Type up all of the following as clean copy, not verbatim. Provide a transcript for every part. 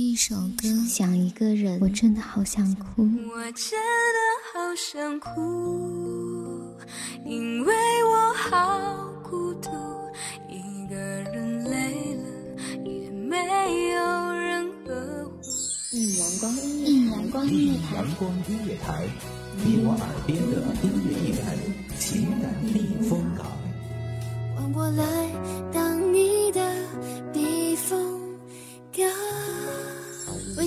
一首歌，想一个人，我真的好想哭，我真的好想哭，因为我好孤独，一个人累了也没有人呵护。一阳光音乐台，你我耳边的音乐驿站，情感避风港。换过来当你的避风港。微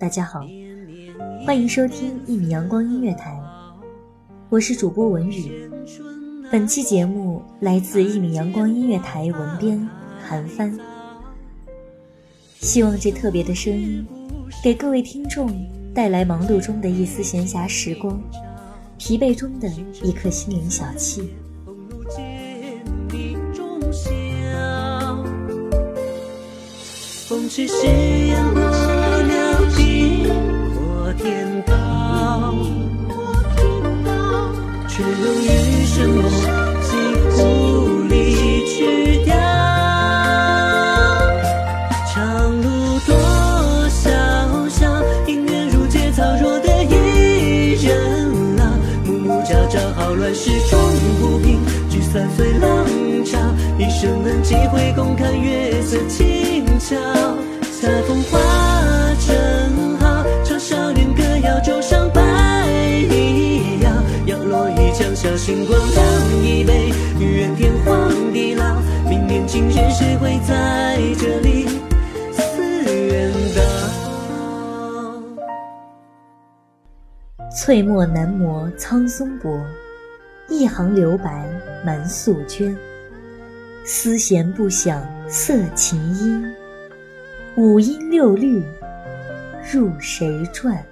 大家好，欢迎收听一米阳光音乐台，我是主播文宇。本期节目来自一米阳光音乐台文编韩帆，希望这特别的声音给各位听众带来忙碌中的一丝闲暇时光，疲惫中的一颗心灵小憩。风起夕阳落了尽，过天高，却又余生我几乎离去掉，长路多萧萧，姻缘如节草弱的一人郎，暮暮朝朝好乱世终不平，聚散随浪潮，一生能几回共看月色清巧，夏风花正好，唱少年歌谣，舟上白一摇，摇落一江小，星光当一杯，愿天荒地老，明年今日谁会在这里思远道。翠墨南磨苍松柏，一行留白满素绢，丝弦不响瑟琴音，五音六律入谁传。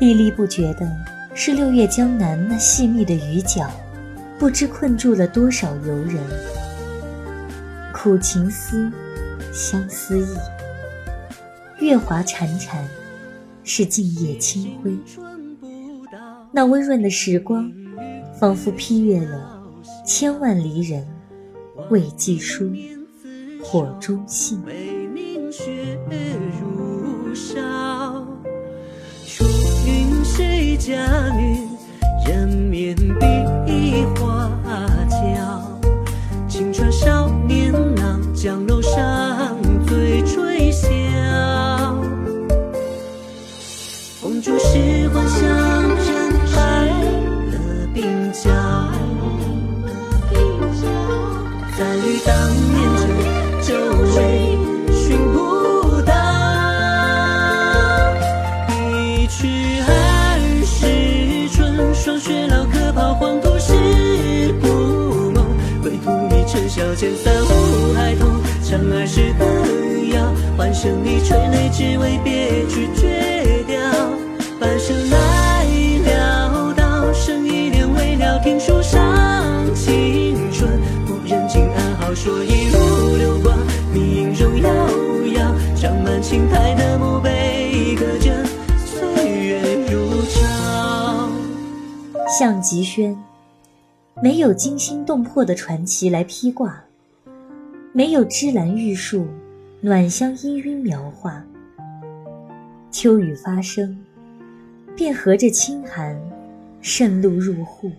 历历不觉的是六月江南那细密的渔角，不知困住了多少游人。苦情思，相思意，月华潺潺，是静夜清辉。那温润的时光仿佛批阅了千万离人，未寄书，火中信。为明雪如烧，初云谁家女，人面比花娇，青川少年郎，将楼上醉吹箫，红烛是幻想人白的鬓角，三缕当年旧水寻不到，一去二十春，霜雪老客袍，黄土是故梦，归途已成笑，千三五海童，长二十的腰，欢声里垂泪，只为别去绝掉，半生来潦倒，剩一帘微凉，听书上青春，无人静安好说一路流光，你影容摇摇，长满青苔的墓碑，隔着岁月如潮。向极轩，没有惊心动魄的传奇来披挂，没有芝兰玉树暖香氤氲描画，秋雨发生，便合着清寒渗露入户，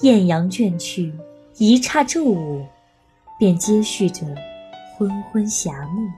艳阳倦去，一刹骤舞，便接续着昏昏霞暮。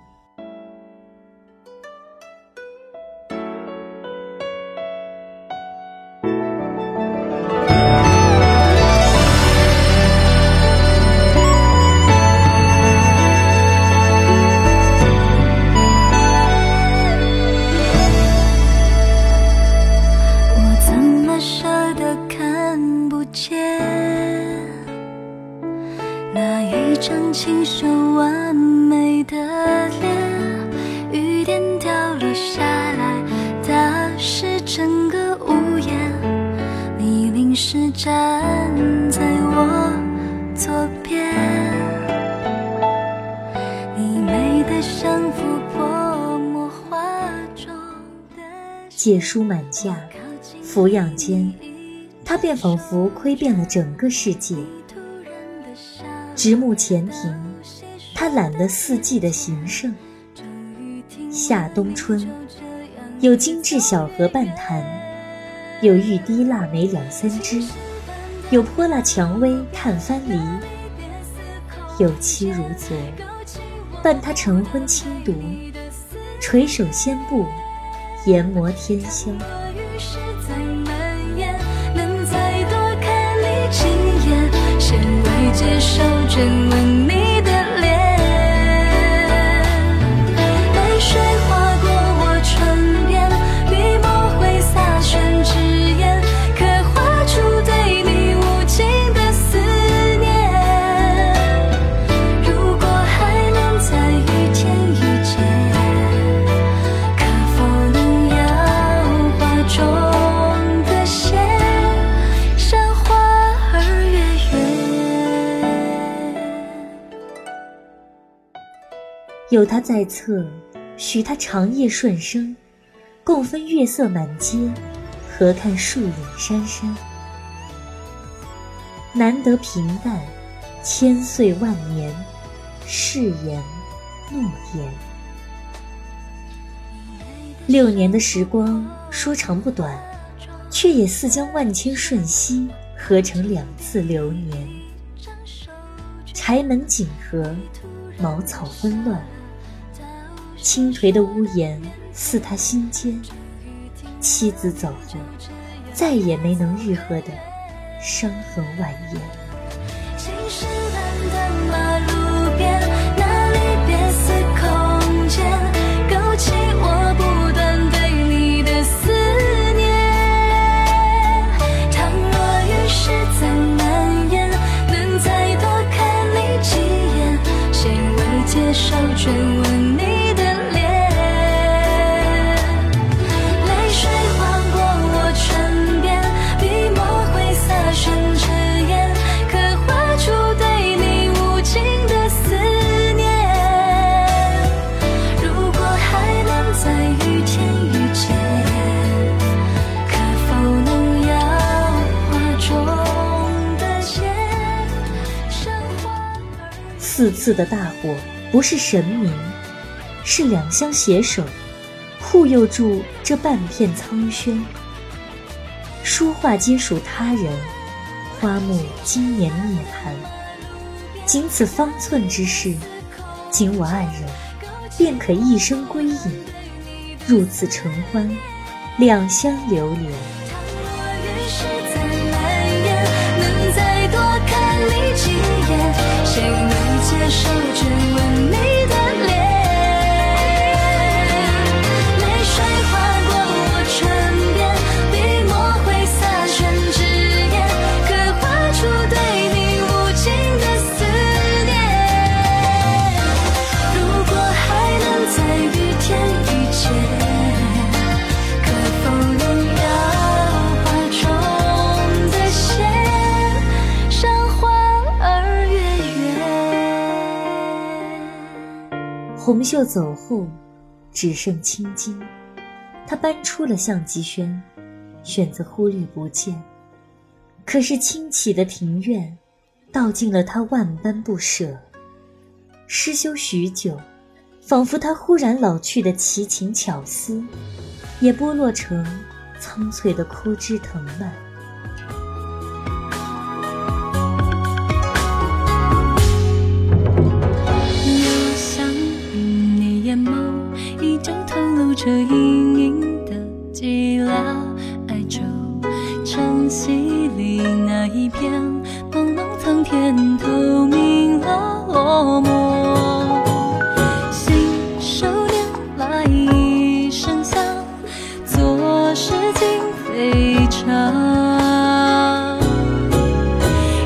那一张清秀完美的脸，雨点掉落下来，打湿整个屋檐。你临时站在我左边，你美得像幅泼墨画中的。借书满架，俯仰间，他便仿佛窥遍了整个世界。直目前庭，他揽了四季的形胜，夏冬春，有精致小荷半坛，有玉滴腊梅两三枝，有泼辣蔷薇探番梨，有妻如昨，伴他晨昏轻读，垂手纤步，研磨天香。接受卷吻你的脸，泪水划过我唇边，雨墨挥洒宣纸烟，刻画出对你无尽的思念。如果还能再遇见一见，可否能摇画中的线，像花儿月圆。有他在侧，许他长夜顺生，共分月色满街，合看树影姗姗。难得平淡，千岁万年，誓言诺言。6年的时光说长不短，却也似将万千瞬息合成2次流年。柴门紧合，茅草纷乱，青颓的屋檐似他心间。妻子走后，再也没能愈合的伤痕蜿蜒。青石板的马路边，那里别似空间，勾起我不断对你的思念。倘若雨势再蔓延，能再多看你几眼，谁会接受追问你4次的大火，不是神明，是两相携手护佑住这半片苍轩。书画皆属他人，花木今年涅槃。仅此方寸之事，仅我爱人，便可一生归隐，入此承欢，两相流连。倘若雨势再蔓延，能再多看你几眼，谁能接受只吻你的脸。红袖走后，只剩青筋。他搬出了象极轩，选择忽略不见。可是清起的庭院，道尽了他万般不舍。失修许久，仿佛他忽然老去的奇情巧思，也剥落成苍翠的枯枝藤蔓。这隐隐的寂寥，哀愁晨曦里那一片茫茫苍天，透明了落寞。信手拈来一身香，昨时今非常。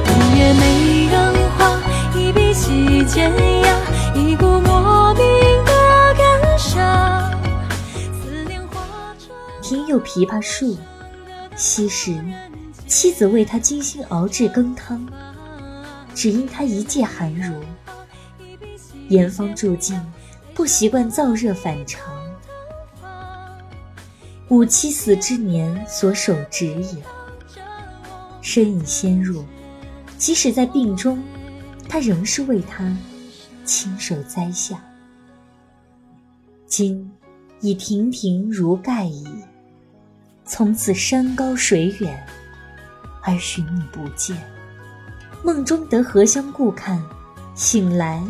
一夜没让花天涯，一股莫名的感伤。思念化成天佑枇杷树，昔时妻子为他精心熬制羹汤，只因他一介寒儒，严方住进不习惯燥热反常，吾妻死之年所手植也。身已先入，即使在病中，他仍是为他亲手栽下，今已亭亭如盖矣，从此山高水远，而寻你不见。梦中得荷香顾看，醒来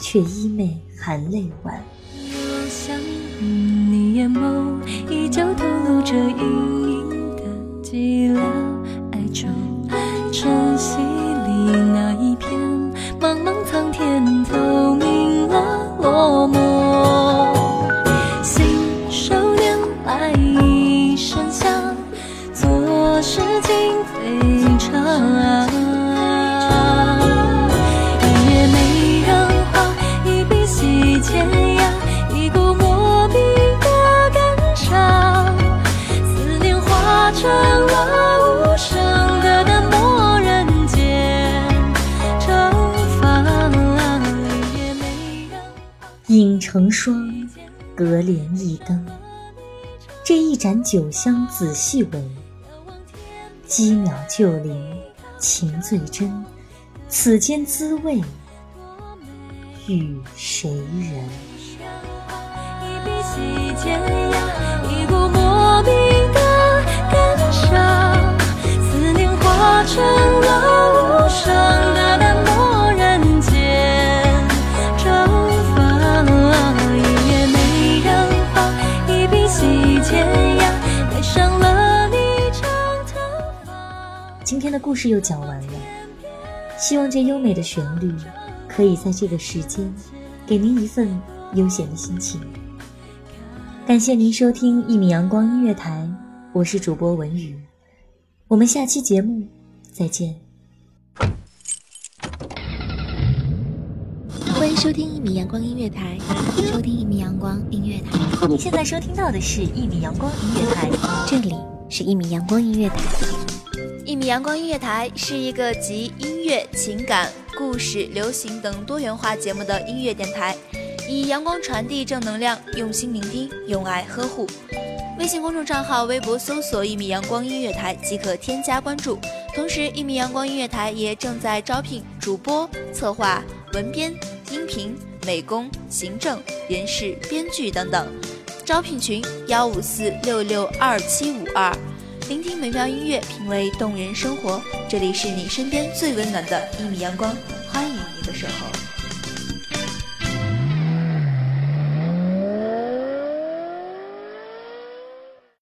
却衣袂含泪晚。我想你眼眸依旧透露着隐隐的寂寥，爱中晨曦里那一片茫茫苍天透明了落寞。信手拈来一身香，昨是今非常。影成霜，隔帘一灯，这一盏酒香仔细闻，鸡鸟就灵，情最真，此间滋味与谁人？一笔洗天涯，一股莫名的感伤，思念化成了无声的淡漠人间。今天的故事又讲完了，希望这优美的旋律可以在这个时间给您一份悠闲的心情。感谢您收听一米阳光音乐台，我是主播文宇，我们下期节目再见。欢迎收听一米阳光音乐台，收听一米阳光音乐台。你现在收听到的是一米阳光音乐台，这里是一米阳光音乐台。一米阳光音乐台是一个集音乐、情感、故事、流行等多元化节目的音乐电台，以阳光传递正能量，用心聆听，用爱呵护。微信公众账号、微博搜索一米阳光音乐台即可添加关注。同时，一米阳光音乐台也正在招聘主播、策划、文编、音频、美工、行政、人事、编剧等等，招聘群154662752。聆听美妙音乐，品味动人生活，这里是你身边最温暖的一米阳光，欢迎你的守候。